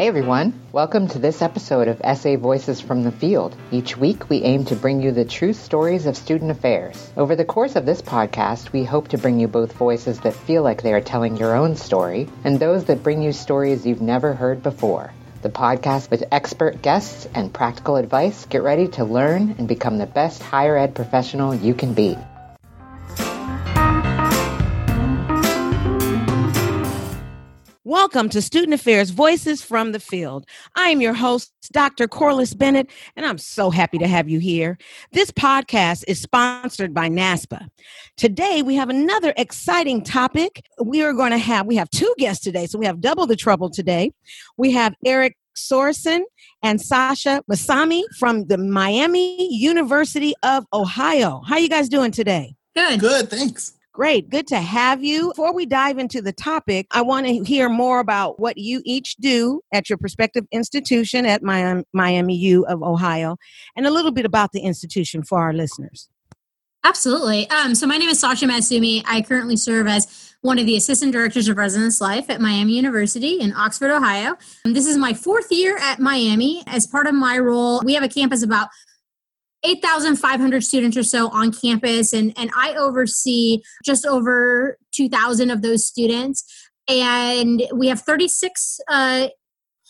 Hey everyone, welcome to this episode of SA Voices from the Field. Each week we aim to bring you the true stories of student affairs. Over the course of this podcast, we hope to bring you both voices that feel like they are telling your own story and those that bring you stories you've never heard before. The podcast with expert guests and practical advice. Get ready to learn and become the best higher ed professional you can be. Welcome to Student Affairs Voices from the Field. I am your host, Dr. Corliss Bennett, and I'm so happy to have you here. This podcast is sponsored by NASPA. Today, we have another exciting topic. We have two guests today, so we have double the trouble today. We have Erik Sorensen and Sasha Masoomi from the Miami University of Ohio. How are you guys doing today? Good, thanks. Great. Good to have you. Before we dive into the topic, I want to hear more about what you each do at your prospective institution at Miami U of Ohio and a little bit about the institution for our listeners. Absolutely. So my name is Sasha Masoomi. I currently serve as one of the assistant directors of residence life at Miami University in Oxford, Ohio. This is my fourth year at Miami. As part of my role, we have a campus about 8,500 students or so on campus, and I oversee just over 2,000 of those students. And we have 36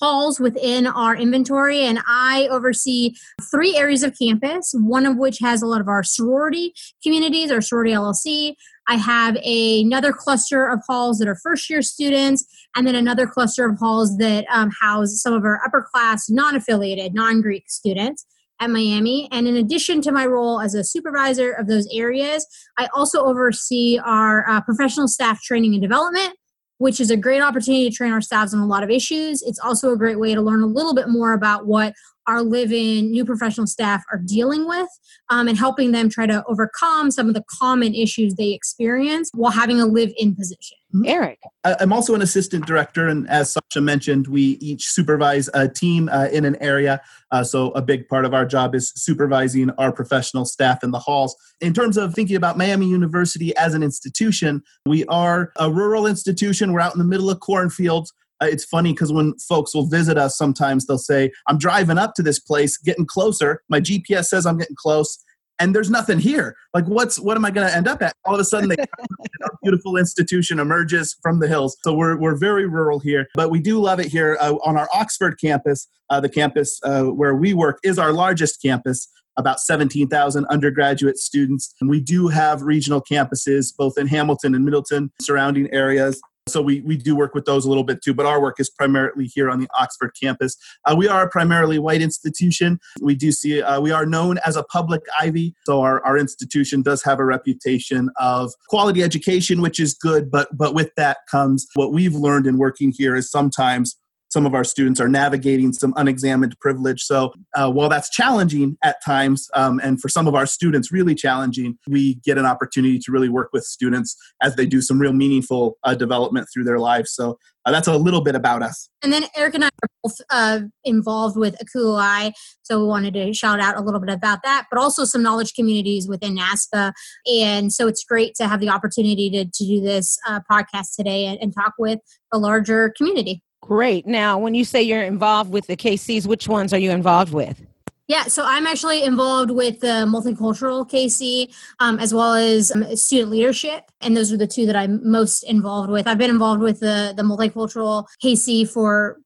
halls within our inventory, and I oversee three areas of campus, one of which has a lot of our sorority communities, our sorority LLC. I have another cluster of halls that are first-year students, and then another cluster of halls that house some of our upper-class, non-affiliated, non-Greek students at Miami. And in addition to my role as a supervisor of those areas, I also oversee our professional staff training and development, which is a great opportunity to train our staffs on a lot of issues. It's also a great way to learn a little bit more about what our live-in new professional staff are dealing with and helping them try to overcome some of the common issues they experience while having a live-in position. Erik. I'm also an assistant director, and as Sasha mentioned, we each supervise a team in an area. So a big part of our job is supervising our professional staff in the halls. In terms of thinking about Miami University as an institution, we are a rural institution. We're out in the middle of cornfields. It's funny because when folks will visit us, sometimes they'll say, I'm driving up to this place, getting closer. My GPS says I'm getting close, and there's nothing here. Like, what am I going to end up at? All of a sudden, our beautiful institution emerges from the hills. So we're very rural here, but we do love it here on our Oxford campus. The campus where we work is our largest campus, about 17,000 undergraduate students. And we do have regional campuses, both in Hamilton and Middleton, surrounding areas. So we do work with those a little bit too, but our work is primarily here on the Oxford campus. We are a primarily white institution. We do see we are known as a public Ivy, so our institution does have a reputation of quality education, which is good, but with that comes what we've learned in working here is sometimes some of our students are navigating some unexamined privilege. So while that's challenging at times, and for some of our students really challenging, we get an opportunity to really work with students as they do some real meaningful development through their lives. So that's a little bit about us. And then Erik and I are both involved with ACUHO-I, so we wanted to shout out a little bit about that, but also some knowledge communities within NASPA. And so it's great to have the opportunity to do this podcast today and talk with a larger community. Great. Now, when you say you're involved with the KCs, which ones are you involved with? Yeah, so I'm actually involved with the multicultural KC as well as student leadership. And those are the two that I'm most involved with. I've been involved with the multicultural KC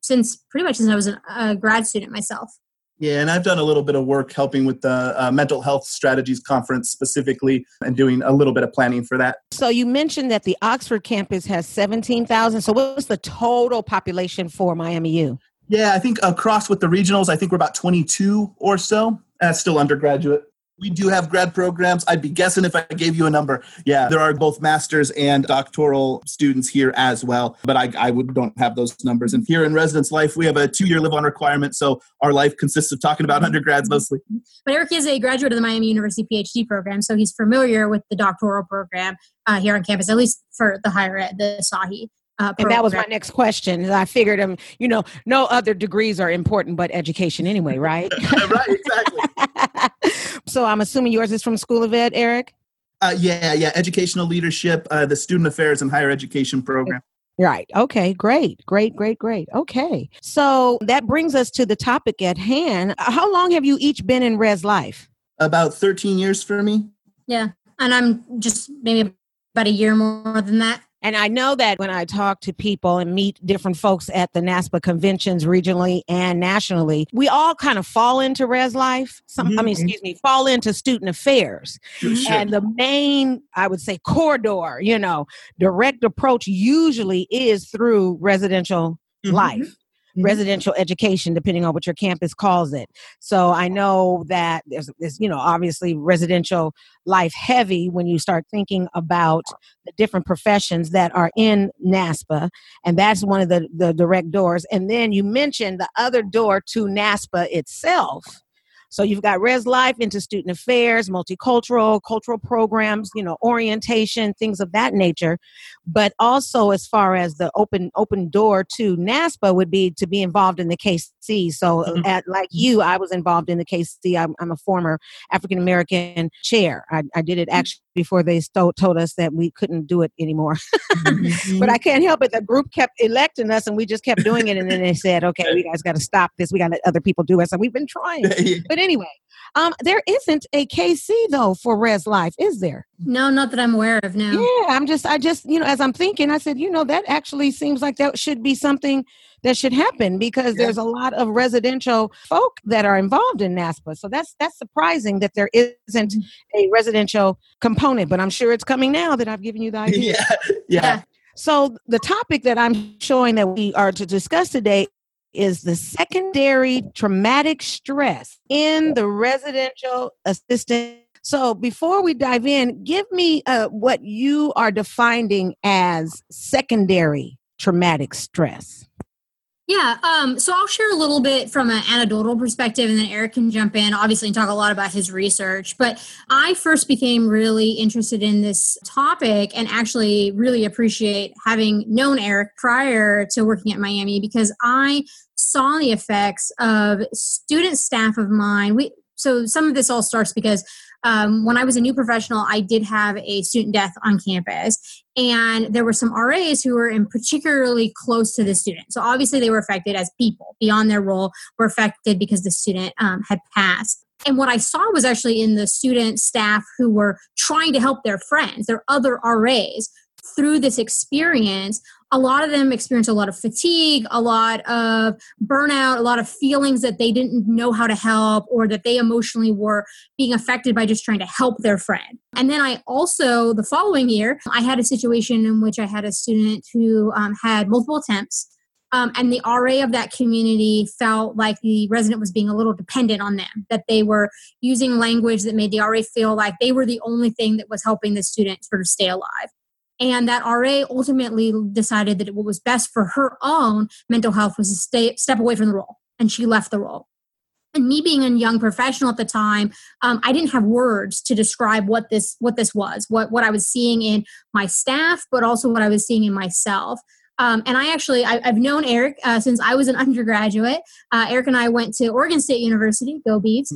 since I was a grad student myself. Yeah, and I've done a little bit of work helping with the Mental Health Strategies Conference specifically and doing a little bit of planning for that. So you mentioned that the Oxford campus has 17,000. So what's the total population for Miami U? Yeah, I think across with the regionals, I think we're about 22 or so. That's still undergraduate. We do have grad programs. I'd be guessing if I gave you a number. Yeah, there are both master's and doctoral students here as well, but I don't have those numbers. And here in residence life, we have a 2-year live-on requirement, so our life consists of talking about undergrads mostly. But Erik is a graduate of the Miami University PhD program, so he's familiar with the doctoral program here on campus, at least for the higher ed, the SAHI. And that was my next question. I figured, no other degrees are important but education anyway, right? Right, exactly. So I'm assuming yours is from School of Ed, Erik? Yeah. Educational leadership, the student affairs and higher education program. Right. Okay. Great. Great, great, great. Okay. So that brings us to the topic at hand. How long have you each been in res life? About 13 years for me. Yeah. And I'm just maybe about a year more than that. And I know that when I talk to people and meet different folks at the NASPA conventions regionally and nationally, we all kind of fall into res life. Fall into student affairs. Sure. And the main, I would say, corridor, direct approach usually is through residential life. Residential education, depending on what your campus calls it. So I know that there's obviously residential life heavy when you start thinking about the different professions that are in NASPA. And that's one of the direct doors. And then you mentioned the other door to NASPA itself. So you've got res life into student affairs, multicultural, cultural programs, orientation, things of that nature. But also as far as the open door to NASPA would be to be involved in the KC. So I was involved in the KC. I'm a former African-American chair. I did it actually before they told us that we couldn't do it anymore. But I can't help it. The group kept electing us and we just kept doing it. And then they said, okay, we guys got to stop this. We got to let other people do it. So we've been trying. But anyway, there isn't a KC though for res life, is there? No, not that I'm aware of now. Yeah, I just as I'm thinking, I said, that actually seems like that should be something that should happen because there's a lot of residential folk that are involved in NASPA. So that's surprising that there isn't a residential component, but I'm sure it's coming now that I've given you the idea. Yeah. So the topic that I'm showing that we are to discuss today is the secondary traumatic stress in the residential assistant. So before we dive in, give me what you are defining as secondary traumatic stress. Yeah. So I'll share a little bit from an anecdotal perspective and then Eric can jump in, obviously, and talk a lot about his research. But I first became really interested in this topic and actually really appreciate having known Eric prior to working at Miami because I saw the effects of student staff of mine. So some of this all starts because when I was a new professional, I did have a student death on campus, and there were some RAs who were in particularly close to the student. So obviously they were affected as people beyond their role were affected because the student had passed. And what I saw was actually in the student staff who were trying to help their friends, their other RAs, through this experience. A lot of them experienced a lot of fatigue, a lot of burnout, a lot of feelings that they didn't know how to help or that they emotionally were being affected by just trying to help their friend. And then I also, the following year, I had a situation in which I had a student who had multiple attempts. And the RA of that community felt like the resident was being a little dependent on them, that they were using language that made the RA feel like they were the only thing that was helping the student sort of stay alive. And that RA ultimately decided that what was best for her own mental health was to step away from the role. And she left the role. And me being a young professional at the time, I didn't have words to describe what this was, what I was seeing in my staff, but also what I was seeing in myself. And I've known Eric since I was an undergraduate. Eric and I went to Oregon State University, go Beavs,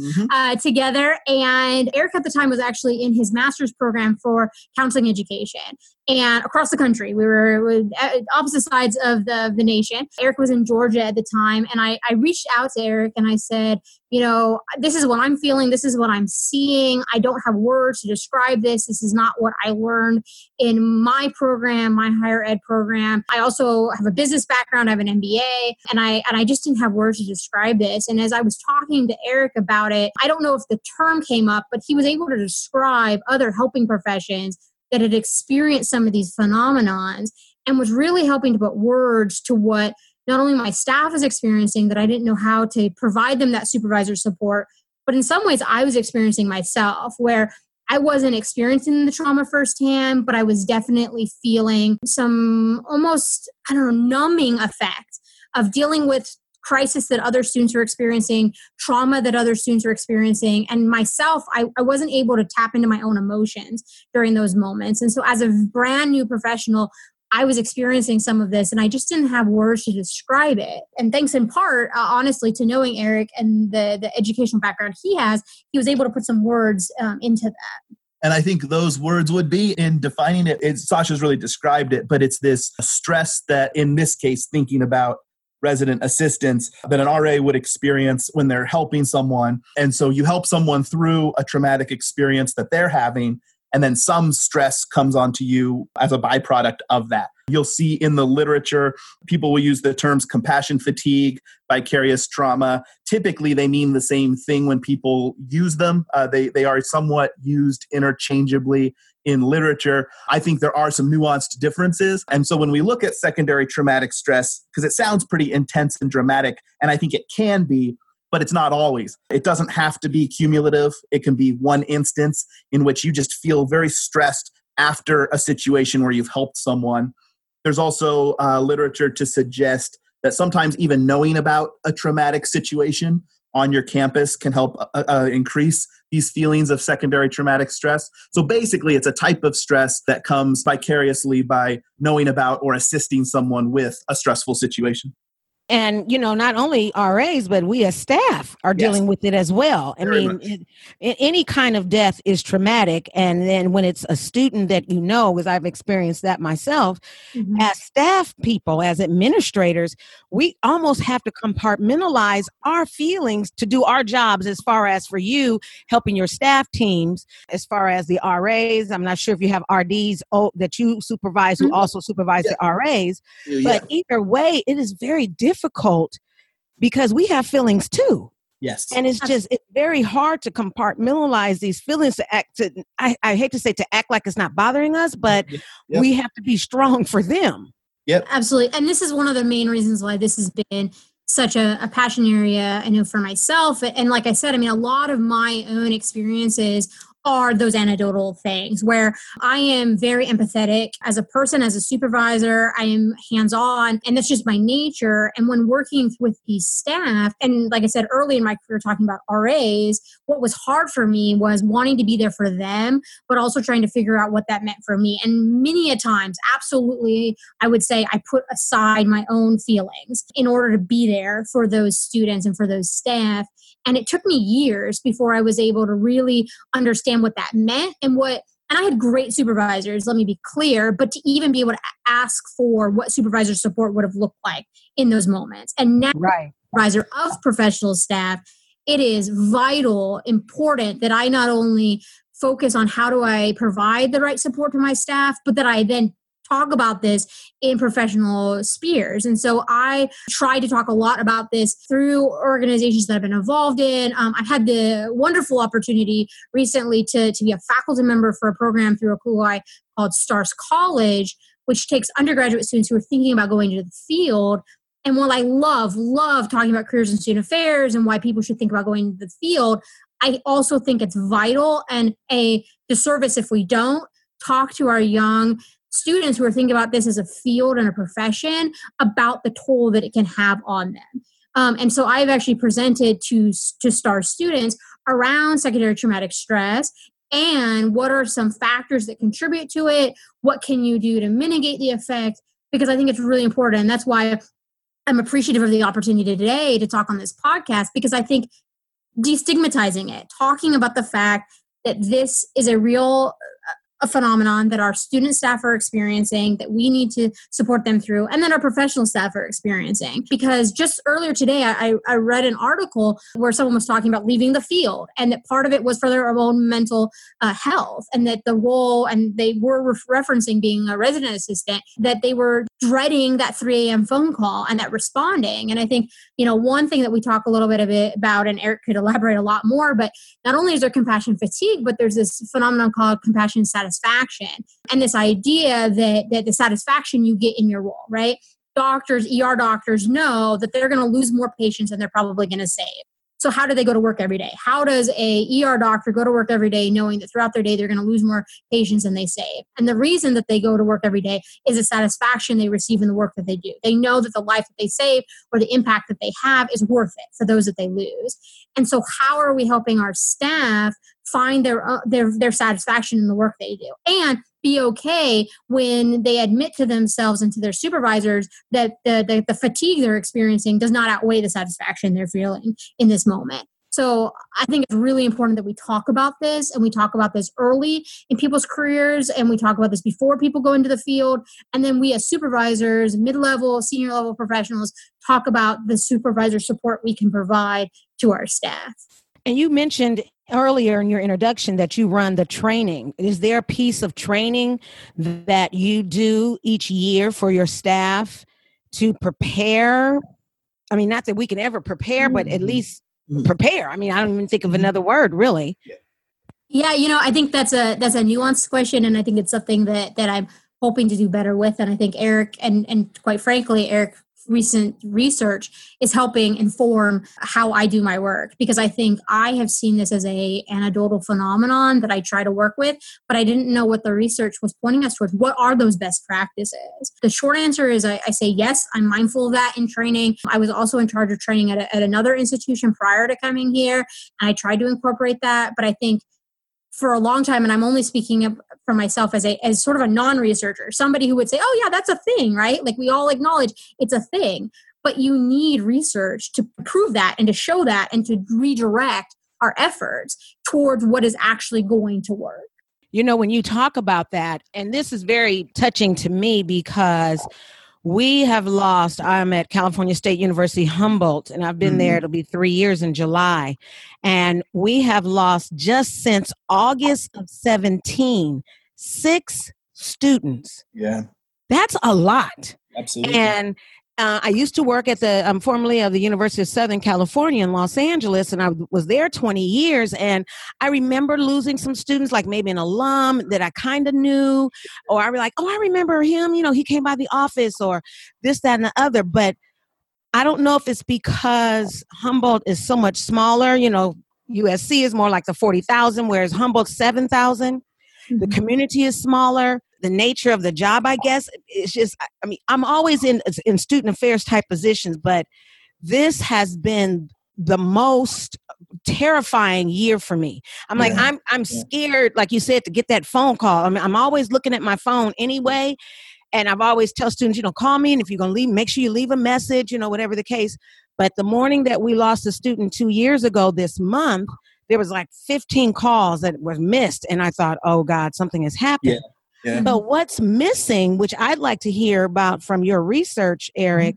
together. And Eric at the time was actually in his master's program for counseling education. And across the country, we were at opposite sides of the nation. Eric was in Georgia at the time. And I reached out to Eric and I said, this is what I'm feeling. This is what I'm seeing. I don't have words to describe this. This is not what I learned in my program, my higher ed program. I also have a business background. I have an MBA, and I just didn't have words to describe this. And as I was talking to Eric about it, I don't know if the term came up, but he was able to describe other helping professions that had experienced some of these phenomenons and was really helping to put words to what not only my staff is experiencing that I didn't know how to provide them that supervisor support, but in some ways I was experiencing myself where I wasn't experiencing the trauma firsthand, but I was definitely feeling some almost, numbing effect of dealing with crisis that other students are experiencing, trauma that other students are experiencing. And myself, I wasn't able to tap into my own emotions during those moments. And so as a brand new professional, I was experiencing some of this and I just didn't have words to describe it. And thanks in part, honestly, to knowing Eric and the educational background he has, he was able to put some words into that. And I think those words would be in defining it. Sasha's really described it, but it's this stress that, in this case, thinking about resident assistants, that an RA would experience when they're helping someone. And so you help someone through a traumatic experience that they're having, and then some stress comes onto you as a byproduct of that. You'll see in the literature, people will use the terms compassion fatigue, vicarious trauma. Typically, they mean the same thing when people use them. They are somewhat used interchangeably in literature. I think there are some nuanced differences. And so when we look at secondary traumatic stress, because it sounds pretty intense and dramatic, and I think it can be, but it's not always. It doesn't have to be cumulative. It can be one instance in which you just feel very stressed after a situation where you've helped someone. There's also literature to suggest that sometimes even knowing about a traumatic situation on your campus can help increase these feelings of secondary traumatic stress. So basically, it's a type of stress that comes vicariously by knowing about or assisting someone with a stressful situation. And, you know, not only RAs, but we as staff are dealing with it as well. Any kind of death is traumatic. And then when it's a student that, you know, as I've experienced that myself, as staff people, as administrators, we almost have to compartmentalize our feelings to do our jobs as far as for you helping your staff teams, as far as the RAs. I'm not sure if you have RDs that you supervise who also supervise the RAs. But either way, it is very difficult because we have feelings too. Yes. And it's very hard to compartmentalize these feelings I hate to say to act like it's not bothering us, but we have to be strong for them. Yep. Absolutely. And this is one of the main reasons why this has been such a passion area, I know, for myself. And like I said, I mean, a lot of my own experiences are those anecdotal things where I am very empathetic as a person, as a supervisor. I am hands-on, and that's just my nature. And when working with these staff, and like I said early in my career talking about RAs, what was hard for me was wanting to be there for them, but also trying to figure out what that meant for me. And many a times, absolutely, I would say I put aside my own feelings in order to be there for those students and for those staff. And it took me years before I was able to really understand what that meant and I had great supervisors, let me be clear, but to even be able to ask for what supervisor support would have looked like in those moments. And now, supervisor of professional staff, it is vital, important that I not only focus on how do I provide the right support to my staff, but that I then talk about this in professional spheres. And so I try to talk a lot about this through organizations that I've been involved in. I've had the wonderful opportunity recently to be a faculty member for a program through ACUHO-I called Stars College, which takes undergraduate students who are thinking about going into the field. And while I love talking about careers and student affairs and why people should think about going into the field, I also think it's vital and a disservice if we don't talk to our young students who are thinking about this as a field and a profession about the toll that it can have on them. And so I've actually presented to STAR students around secondary traumatic stress and what are some factors that contribute to it? What can you do to mitigate the effect? Because I think it's really important. And that's why I'm appreciative of the opportunity today to talk on this podcast, because I think destigmatizing it, talking about the fact that this is a phenomenon that our student staff are experiencing, that we need to support them through, and then our professional staff are experiencing. Because just earlier today, I read an article where someone was talking about leaving the field, and that part of it was for their own mental health, and that the role, and they were referencing being a resident assistant, that they were dreading that 3 a.m. phone call and that responding. And I think, you know, one thing that we talk a little bit about, and Eric could elaborate a lot more, but not only is there compassion fatigue, but there's this phenomenon called compassion satisfaction. And this idea that the satisfaction you get in your role, right? Doctors, ER doctors know that they're going to lose more patients than they're probably going to save. So how do they go to work every day? How does a ER doctor go to work every day knowing that throughout their day, they're going to lose more patients than they save? And the reason that they go to work every day is the satisfaction they receive in the work that they do. They know that the life that they save or the impact that they have is worth it for those that they lose. And so how are we helping our staff find their satisfaction in the work they do and be okay when they admit to themselves and to their supervisors that the fatigue they're experiencing does not outweigh the satisfaction they're feeling in this moment? So I think it's really important that we talk about this, and we talk about this early in people's careers, and we talk about this before people go into the field. And then we as supervisors, mid-level, senior level professionals, talk about the supervisor support we can provide to our staff. And you mentioned earlier in your introduction that you run the training. Is there a piece of training that you do each year for your staff to prepare? I mean, not that we can ever prepare, but at least prepare. I mean, I don't even think of another word, really. Yeah, I think that's a nuanced question, and I think it's something that I'm hoping to do better with. And I think Eric, and quite frankly, Erik's recent research is helping inform how I do my work, because I think I have seen this as an anecdotal phenomenon that I try to work with, but I didn't know what the research was pointing us towards. What are those best practices? The short answer is I say yes, I'm mindful of that in training. I was also in charge of training at another institution prior to coming here, and I tried to incorporate that, but I think for a long time, and I'm only speaking up for myself as sort of a non-researcher, somebody who would say, oh yeah, that's a thing, right? Like we all acknowledge it's a thing, but you need research to prove that and to show that and to redirect our efforts towards what is actually going to work. When you talk about that, and this is very touching to me because we have lost, I'm at California State University, Humboldt, and I've been there, it'll be 3 years in July. And we have lost just since August of 2017, 6 students. Yeah. That's a lot. Absolutely. And I used to work at formerly of the University of Southern California in Los Angeles, and I was there 20 years. And I remember losing some students, like maybe an alum that I kind of knew, or I was like, oh, I remember him, he came by the office or this, that, and the other. But I don't know if it's because Humboldt is so much smaller, USC is more like the 40,000, whereas Humboldt 7,000. The community is smaller. The nature of the job, I guess, it's just, I mean, I'm always in student affairs type positions, but this has been the most terrifying year for me. I'm scared, like you said, to get that phone call. I mean, I'm always looking at my phone anyway. And I've always tell students, call me. And if you're going to leave, make sure you leave a message, whatever the case. But the morning that we lost a student 2 years ago this month, there was like 15 calls that were missed. And I thought, oh God, something has happened. Yeah. But what's missing, which I'd like to hear about from your research, Eric,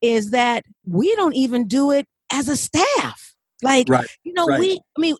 is that we don't even do it as a staff. Like,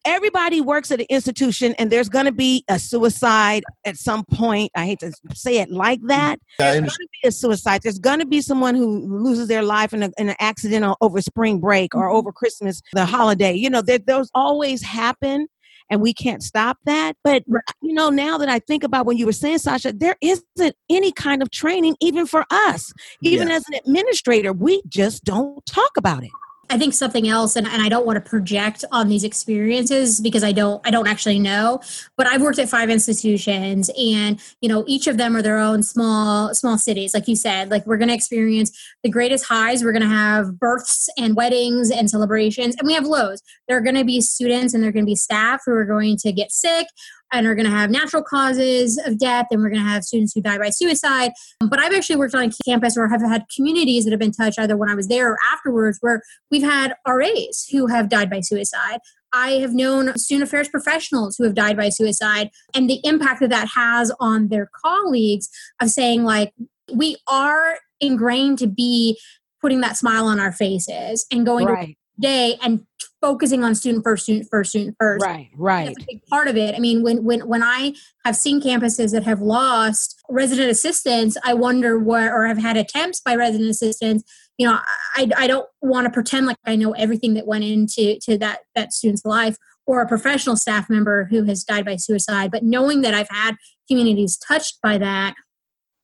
everybody works at an institution and there's going to be a suicide at some point. I hate to say it like that. There's going to be a suicide. There's going to be someone who loses their life in an accident over spring break or over Christmas, the holiday. Those always happen. And we can't stop that. But, now that I think about when you were saying, Sasha, there isn't any kind of training even for us. Even as an administrator, we just don't talk about it. I think something else, and I don't want to project on these experiences because I don't actually know, but I've worked at 5 institutions, and, each of them are their own small cities. Like you said, like we're going to experience the greatest highs. We're going to have births and weddings and celebrations, and we have lows. There are going to be students and there are going to be staff who are going to get sick and are going to have natural causes of death, and we're going to have students who die by suicide. But I've actually worked on campus or have had communities that have been touched either when I was there or afterwards where we've had RAs who have died by suicide. I have known student affairs professionals who have died by suicide, and the impact that that has on their colleagues of saying, like, we are ingrained to be putting that smile on our faces and going to day and focusing on student first. Right. That's a big part of it. I mean, when I have seen campuses that have lost resident assistants, I wonder where, or have had attempts by resident assistants, I don't want to pretend like I know everything that went into that student's life, or a professional staff member who has died by suicide. But knowing that I've had communities touched by that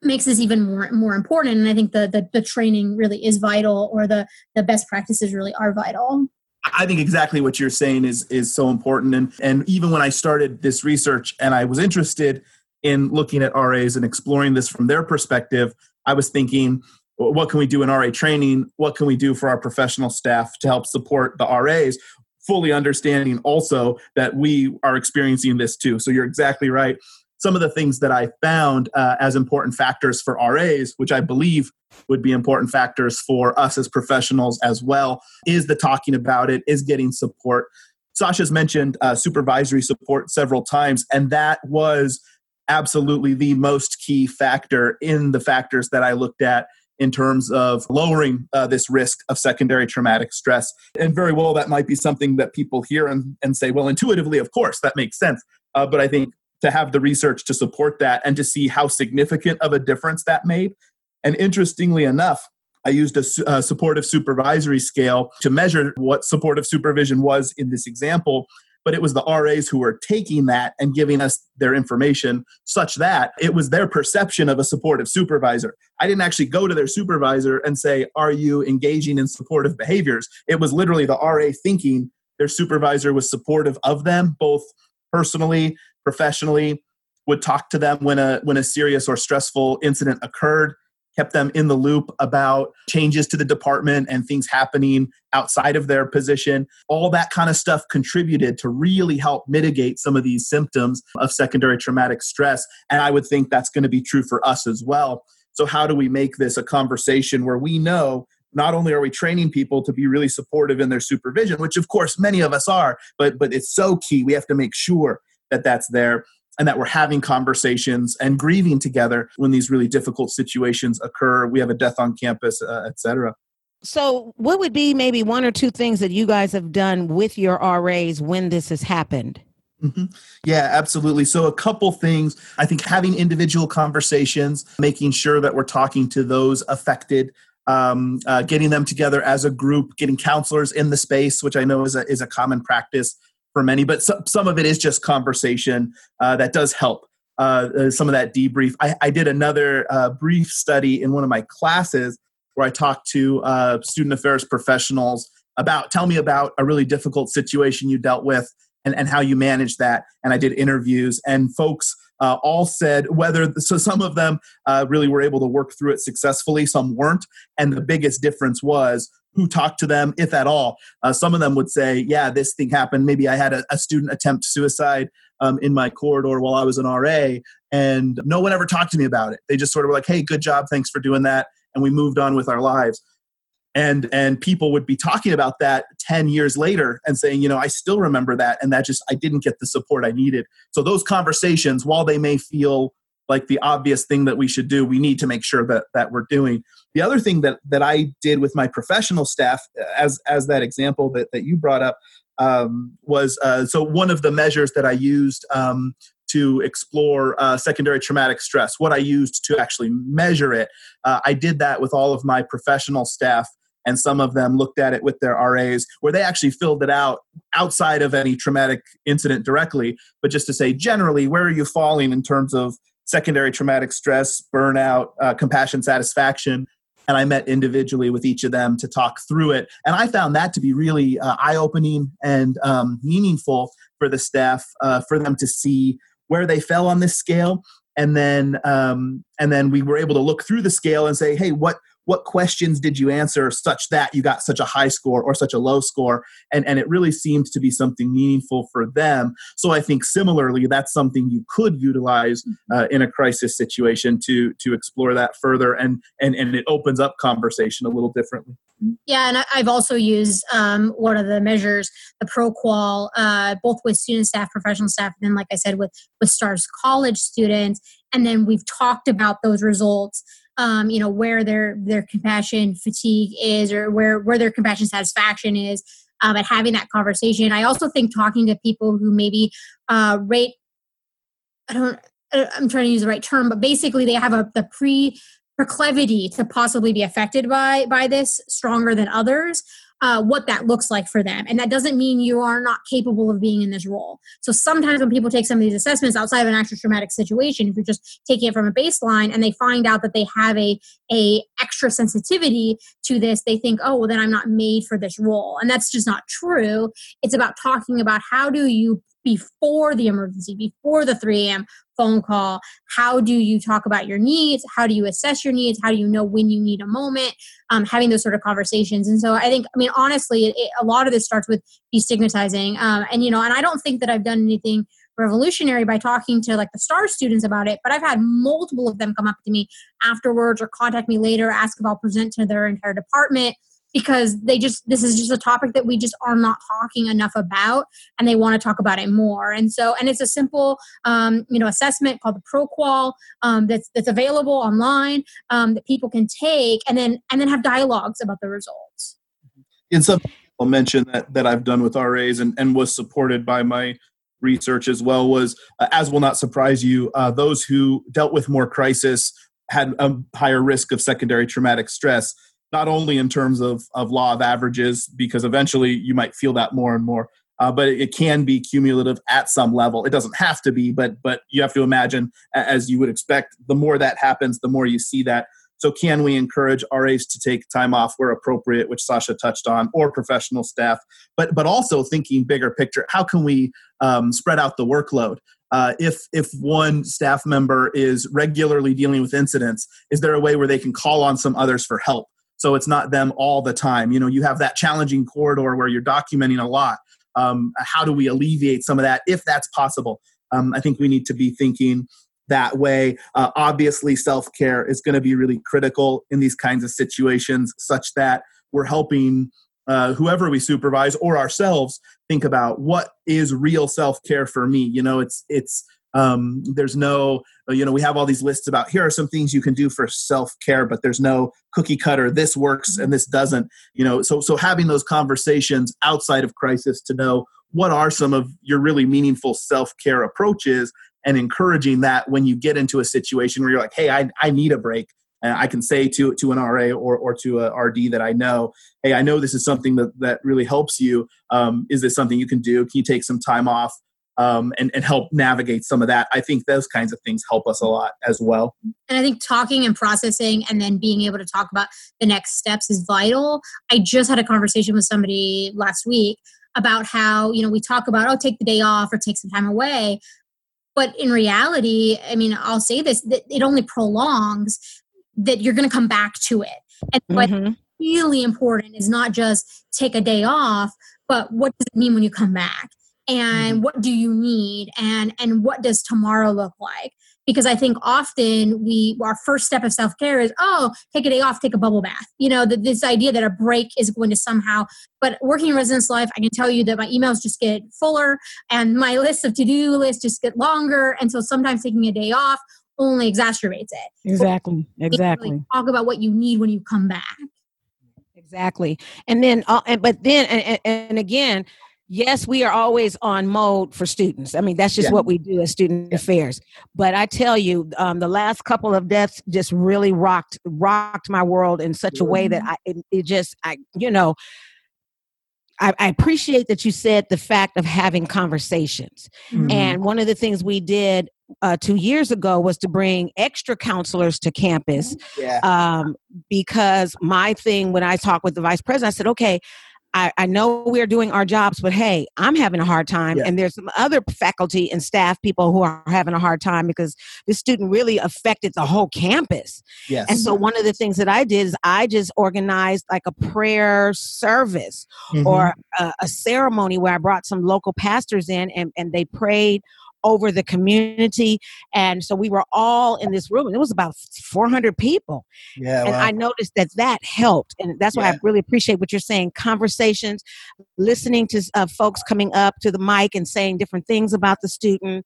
makes this even more important. And I think the training really is vital, or the best practices really are vital. I think exactly what you're saying is so important. And even when I started this research and I was interested in looking at RAs and exploring this from their perspective, I was thinking, what can we do in RA training? What can we do for our professional staff to help support the RAs? Fully understanding also that we are experiencing this too. So you're exactly right. Some of the things that I found as important factors for RAs, which I believe would be important factors for us as professionals as well, is the talking about it, is getting support. Sasha's mentioned supervisory support several times, and that was absolutely the most key factor in the factors that I looked at in terms of lowering this risk of secondary traumatic stress. And very well, that might be something that people hear and say, well, intuitively, of course, that makes sense. But I think to have the research to support that and to see how significant of a difference that made. And interestingly enough, I used a supportive supervisory scale to measure what supportive supervision was in this example, but it was the RAs who were taking that and giving us their information such that it was their perception of a supportive supervisor. I didn't actually go to their supervisor and say, are you engaging in supportive behaviors? It was literally the RA thinking their supervisor was supportive of them, both personally, professionally, would talk to them when a serious or stressful incident occurred, kept them in the loop about changes to the department and things happening outside of their position. All that kind of stuff contributed to really help mitigate some of these symptoms of secondary traumatic stress. And I would think that's going to be true for us as well. So how do we make this a conversation where we know not only are we training people to be really supportive in their supervision, which of course many of us are, but it's so key. We have to make sure that that's there, and that we're having conversations and grieving together when these really difficult situations occur. We have a death on campus, et cetera. So what would be maybe one or two things that you guys have done with your RAs when this has happened? Mm-hmm. Yeah, absolutely. So a couple things, I think having individual conversations, making sure that we're talking to those affected, getting them together as a group, getting counselors in the space, which I know is a common practice for many, but some of it is just conversation that does help. Some of that debrief. I did another brief study in one of my classes where I talked to student affairs professionals about, tell me about a really difficult situation you dealt with and how you managed that. And I did interviews, and folks all said so some of them really were able to work through it successfully, some weren't. And the biggest difference was who talked to them, if at all. Some of them would say, yeah, this thing happened. Maybe I had a student attempt suicide in my corridor while I was an RA, and no one ever talked to me about it. They just sort of were like, hey, good job. Thanks for doing that. And we moved on with our lives. And people would be talking about that 10 years later and saying, you know, I still remember that. And that just, I didn't get the support I needed. So those conversations, while they may feel like the obvious thing that we should do, we need to make sure that we're doing. The other thing that I did with my professional staff, as that example that you brought up, was so one of the measures that I used to explore secondary traumatic stress, what I used to actually measure it, I did that with all of my professional staff, and some of them looked at it with their RAs, where they actually filled it out outside of any traumatic incident directly, but just to say, generally, where are you falling in terms of secondary traumatic stress, burnout, compassion, satisfaction. And I met individually with each of them to talk through it. And I found that to be really eye-opening and meaningful for the staff, for them to see where they fell on this scale. And then we were able to look through the scale and say, hey, what questions did you answer such that you got such a high score or such a low score? And it really seemed to be something meaningful for them. So I think similarly, that's something you could utilize in a crisis situation to explore that further. And it opens up conversation a little differently. Yeah, and I've also used one of the measures, the ProQOL, both with student staff, professional staff, and then, like I said, with Stars College students. And then we've talked about those results, where their compassion fatigue is, or where their compassion satisfaction is, and having that conversation. I also think talking to people who maybe I'm trying to use the right term, but basically they have the proclivity to possibly be affected by this stronger than others, what that looks like for them. And that doesn't mean you are not capable of being in this role. So sometimes when people take some of these assessments outside of an actual traumatic situation, if you're just taking it from a baseline and they find out that they have a extra sensitivity to this, they think, oh, well, then I'm not made for this role. And that's just not true. It's about talking about how do you, before the emergency, before the 3 a.m. phone call, how do you talk about your needs? How do you assess your needs? How do you know when you need a moment? Having those sort of conversations. And so I think, honestly, a lot of this starts with destigmatizing. And I don't think that I've done anything revolutionary by talking to the STAR students about it, but I've had multiple of them come up to me afterwards or contact me later, ask if I'll present to their entire department. because this is just a topic that we just are not talking enough about, and they want to talk about it more. And so, and it's a simple, assessment called the ProQOL that's available online that people can take, and then have dialogues about the results. And something I'll mention that I've done with RAs and was supported by my research as well was, as will not surprise you, those who dealt with more crisis had a higher risk of secondary traumatic stress, not only in terms of law of averages, because eventually you might feel that more and more, but it can be cumulative at some level. It doesn't have to be, but you have to imagine, as you would expect, the more that happens, the more you see that. So can we encourage RAs to take time off where appropriate, which Sasha touched on, or professional staff, but also thinking bigger picture, how can we spread out the workload? If one staff member is regularly dealing with incidents, is there a way where they can call on some others for help? So it's not them all the time. You have that challenging corridor where you're documenting a lot. How do we alleviate some of that if that's possible? I think we need to be thinking that way. Obviously, self-care is going to be really critical in these kinds of situations, such that we're helping whoever we supervise or ourselves think about what is real self-care for me. There's no, we have all these lists about here are some things you can do for self-care, but there's no cookie cutter. This works and this doesn't, so having those conversations outside of crisis to know what are some of your really meaningful self-care approaches, and encouraging that when you get into a situation where you're like, hey, I need a break. And I can say to an RA or to a RD that I know, hey, I know this is something that really helps you. Is this something you can do? Can you take some time off? And help navigate some of that. I think those kinds of things help us a lot as well. And I think talking and processing and then being able to talk about the next steps is vital. I just had a conversation with somebody last week about how, we talk about, take the day off or take some time away. But in reality, I'll say this, that it only prolongs that you're going to come back to it. And what's really important is not just take a day off, but what does it mean when you come back? And what do you need? And what does tomorrow look like? Because I think often our first step of self-care is, take a day off, take a bubble bath. This idea that a break is going to somehow, but working in residence life, I can tell you that my emails just get fuller and my lists of to-do lists just get longer. And so sometimes taking a day off only exacerbates it. Exactly. Really talk about what you need when you come back. Exactly. And then, again, yes, we are always on mode for students. That's just what we do as student affairs. But I tell you, the last couple of deaths just really rocked my world in such a way that I appreciate that you said the fact of having conversations. Mm-hmm. And one of the things we did 2 years ago was to bring extra counselors to campus because my thing when I talked with the vice president, I said, okay, I know we're doing our jobs, but hey, I'm having a hard time. Yeah. And there's some other faculty and staff people who are having a hard time because this student really affected the whole campus. Yes. And so one of the things that I did is I just organized like a prayer service or a ceremony where I brought some local pastors in and they prayed over the community. And so we were all in this room and it was about 400 people. Yeah, and wow. I noticed that helped. And that's why I really appreciate what you're saying. Conversations, listening to folks coming up to the mic and saying different things about the student.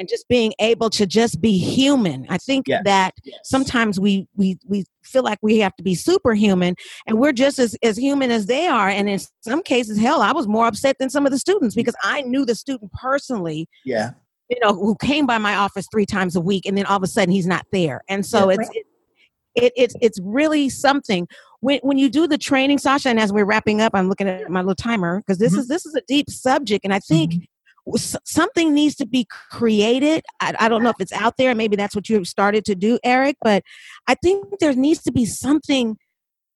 And just being able to just be human. I think that sometimes we feel like we have to be superhuman, and we're just as human as they are. And in some cases, hell, I was more upset than some of the students because I knew the student personally. Yeah, who came by my office 3 times a week, and then all of a sudden he's not there. And so it's really something. When you do the training, Sasha, and as we're wrapping up, I'm looking at my little timer because this is a deep subject, and I think. Something needs to be created. I don't know if it's out there. Maybe that's what you started to do, Eric, but I think there needs to be something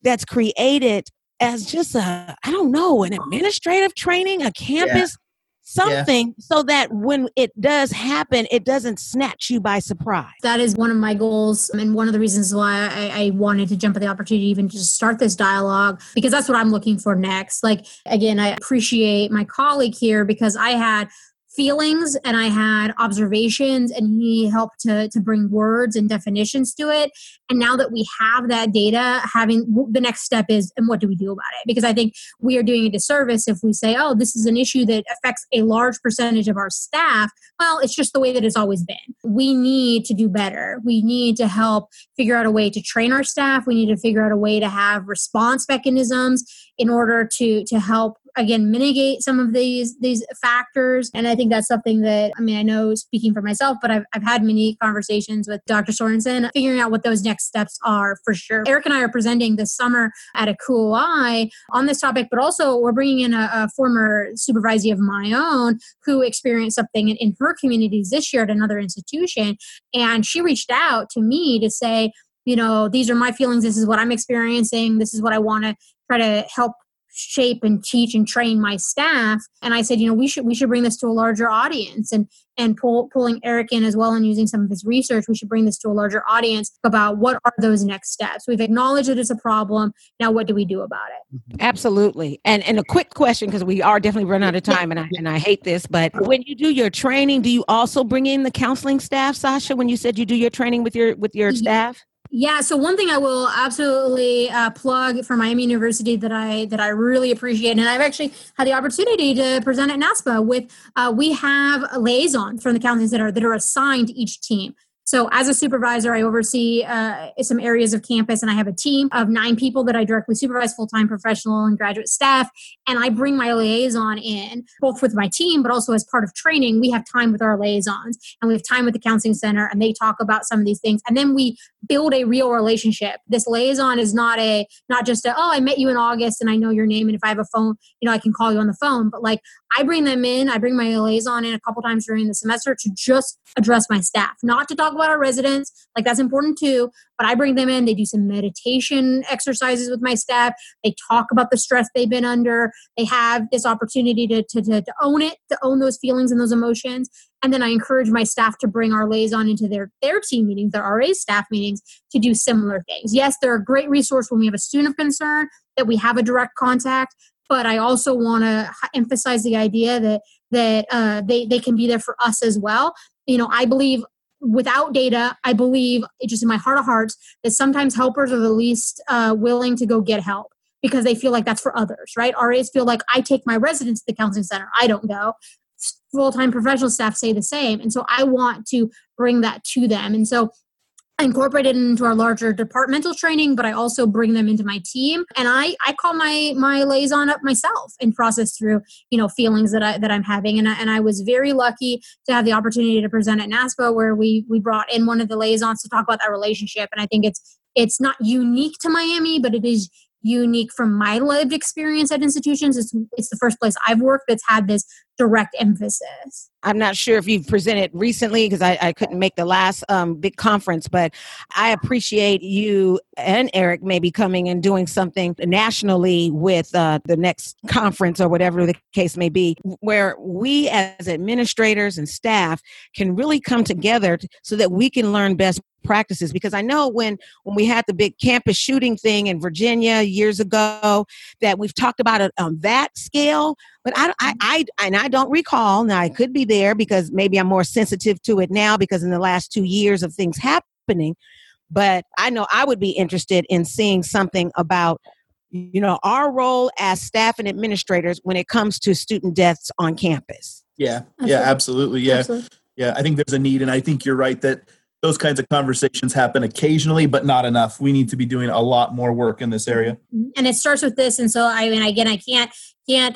that's created as just an administrative training, a campus, something so that when it does happen, it doesn't snatch you by surprise. That is one of my goals. And one of the reasons why I wanted to jump at the opportunity even to start this dialogue, because that's what I'm looking for next. Again, I appreciate my colleague here because I had feelings and I had observations, and he helped to bring words and definitions to it. And now that we have that data, the next step is, and what do we do about it? Because I think we are doing a disservice if we say, oh, this is an issue that affects a large percentage of our staff. Well, it's just the way that it's always been. We need to do better. We need to help figure out a way to train our staff. We need to figure out a way to have response mechanisms in order to help, again, mitigate some of these factors. And I think that's something that, I mean, I know speaking for myself, but I've had many conversations with Dr. Sorensen, figuring out what those next steps are for sure. Eric and I are presenting this summer at ACUHO-I on this topic, but also we're bringing in a former supervisee of my own who experienced something in her communities this year at another institution. And she reached out to me to say, you know, these are my feelings. This is what I'm experiencing. This is what I want to try to help shape and teach and train my staff. And I said, you know, we should bring this to a larger audience, and pulling Eric in as well and using some of his research, we should bring this to a larger audience about what are those next steps. We've acknowledged that it's a problem. Now, what do we do about it? Absolutely. And a quick question, because we are definitely running out of time, and I hate this, but when you do your training, do you also bring in the counseling staff, Sasha, when you said you do your training with your staff? Yeah. So one thing I will absolutely plug for Miami University that I really appreciate, and I've actually had the opportunity to present at NASPA with, we have a liaison from the counseling center that are assigned to each team. So as a supervisor, I oversee some areas of campus, and I have a team of 9 people that I directly supervise, full-time professional and graduate staff. And I bring my liaison in, both with my team, but also as part of training, we have time with our liaisons, and we have time with the counseling center, and they talk about some of these things. And then we build a real relationship. This liaison is not just I met you in August and I know your name, and if I have a phone, you know, I can call you on the phone. But like, I bring them in, I bring my liaison in a couple times during the semester to just address my staff, not to talk about our residents, like that's important too, but I bring them in, they do some meditation exercises with my staff, they talk about the stress they've been under, they have this opportunity to own it, to own those feelings and those emotions. And then I encourage my staff to bring our liaison into their team meetings, their RA staff meetings, to do similar things. Yes, they're a great resource when we have a student of concern, that we have a direct contact, but I also want to emphasize the idea that they can be there for us as well. You know, I believe without data, I believe, just in my heart of hearts, that sometimes helpers are the least willing to go get help because they feel like that's for others, right? RAs feel like, I take my residents to the counseling center, I don't go. Full-time professional staff say the same. And so I want to bring that to them. And so I incorporate it into our larger departmental training, but I also bring them into my team. And I call my liaison up myself and process through, you know, feelings that I'm having. And I was very lucky to have the opportunity to present at NASPA, where we brought in one of the liaisons to talk about that relationship. And I think it's not unique to Miami, but it is unique from my lived experience at institutions. It's the first place I've worked that's had this direct emphasis. I'm not sure if you've presented recently, because I couldn't make the last big conference, but I appreciate you and Eric maybe coming and doing something nationally with the next conference or whatever the case may be, where we as administrators and staff can really come together so that we can learn best practices. Because I know when we had the big campus shooting thing in Virginia years ago, that we've talked about it on that scale. But I don't recall, now I could be there because maybe I'm more sensitive to it now because in the last 2 years of things happening, but I know I would be interested in seeing something about, you know, our role as staff and administrators when it comes to student deaths on campus. Yeah. Yeah, absolutely. Yeah. Absolutely. Yeah. I think there's a need, and I think you're right that those kinds of conversations happen occasionally, but not enough. We need to be doing a lot more work in this area. And it starts with this. And so, I mean, again, I can't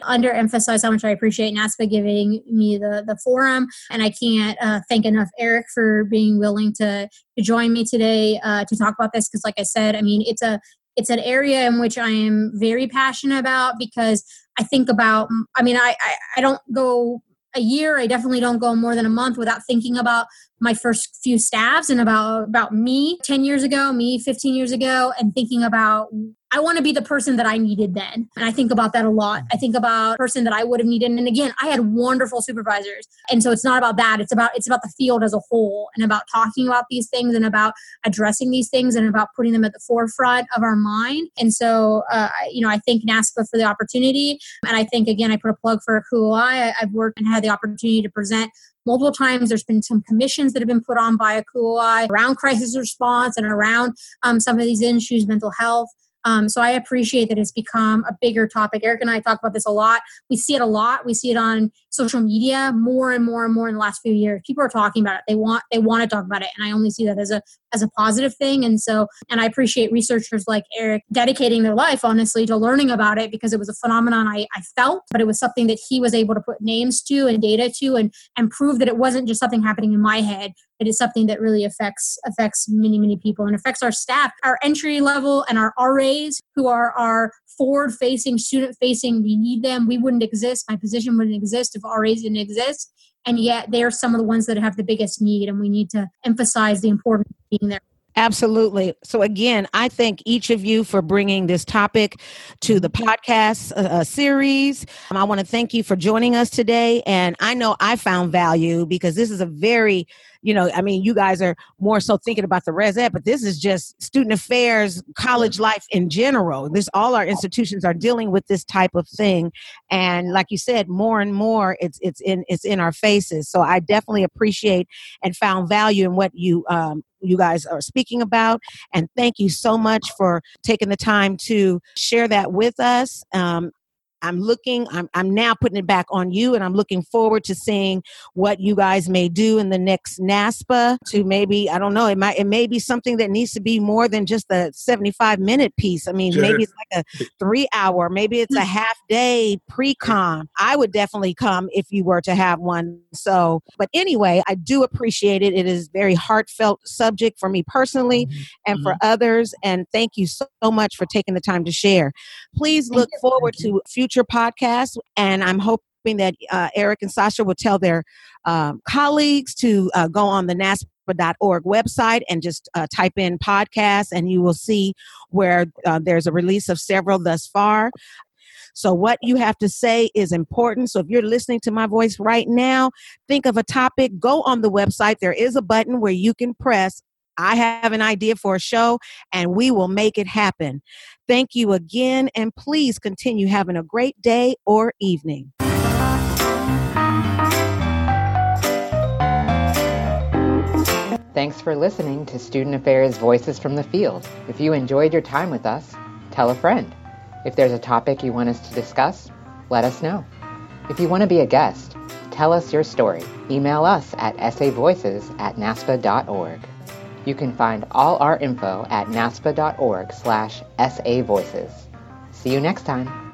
underemphasize how much I appreciate NASPA giving me the forum. And I can't thank enough Eric for being willing to join me today to talk about this. Because like I said, I mean, it's an area in which I am very passionate about, because I think about, I mean, I don't go a year. I definitely don't go more than a month without thinking about my first few staffs and about me 10 years ago, me 15 years ago, and thinking about, I want to be the person that I needed then. And I think about that a lot. I think about the person that I would have needed. And again, I had wonderful supervisors. And so it's not about that. It's about the field as a whole and about talking about these things and about addressing these things and about putting them at the forefront of our mind. And so, I thank NASPA for the opportunity. And I think, again, I put a plug for ACUHO-I. I've worked and had the opportunity to present multiple times. There's been some commissions that have been put on by ACUHO-I around crisis response and around some of these issues, mental health. So I appreciate that it's become a bigger topic. Eric and I talk about this a lot. We see it a lot. We see it on social media more and more and more in the last few years. People are talking about it. They want to talk about it. And I only see that as a positive thing. And so, and I appreciate researchers like Eric dedicating their life, honestly, to learning about it, because it was a phenomenon I felt, but it was something that he was able to put names to and data to and prove that it wasn't just something happening in my head. It is something that really affects many, many people and affects our staff, our entry level and our RAs, who are our forward-facing, student-facing. We need them. We wouldn't exist. My position wouldn't exist if RAs didn't exist. And yet they are some of the ones that have the biggest need, and we need to emphasize the importance of being there. Absolutely. So again, I thank each of you for bringing this topic to the podcast series. I want to thank you for joining us today. And I know I found value, because this is a very, you guys are more so thinking about the res ed, but this is just student affairs, college life in general. All our institutions are dealing with this type of thing. And like you said, more and more it's in our faces. So I definitely appreciate and found value in what you guys are speaking about. And thank you so much for taking the time to share that with us. I'm now putting it back on you, and I'm looking forward to seeing what you guys may do in the next NASPA to maybe, I don't know, it may be something that needs to be more than just the 75-minute piece. I mean, sure. Maybe it's like a 3-hour, maybe it's a half day pre-con. I would definitely come if you were to have one. So, but anyway, I do appreciate it. It is a very heartfelt subject for me personally and for others. And thank you so much for taking the time to share. Please look forward to future podcasts, and I'm hoping that Eric and Sasha will tell their colleagues to go on the NASPA.org website and just type in podcasts, and you will see where there's a release of several thus far. So what you have to say is important. So if you're listening to my voice right now, think of a topic, go on the website. There is a button where you can press, I have an idea for a show, and we will make it happen. Thank you again, and please continue having a great day or evening. Thanks for listening to Student Affairs Voices from the Field. If you enjoyed your time with us, tell a friend. If there's a topic you want us to discuss, let us know. If you want to be a guest, tell us your story. Email us at savoices@naspa.org. You can find all our info at naspa.org/SAVoices. See you next time.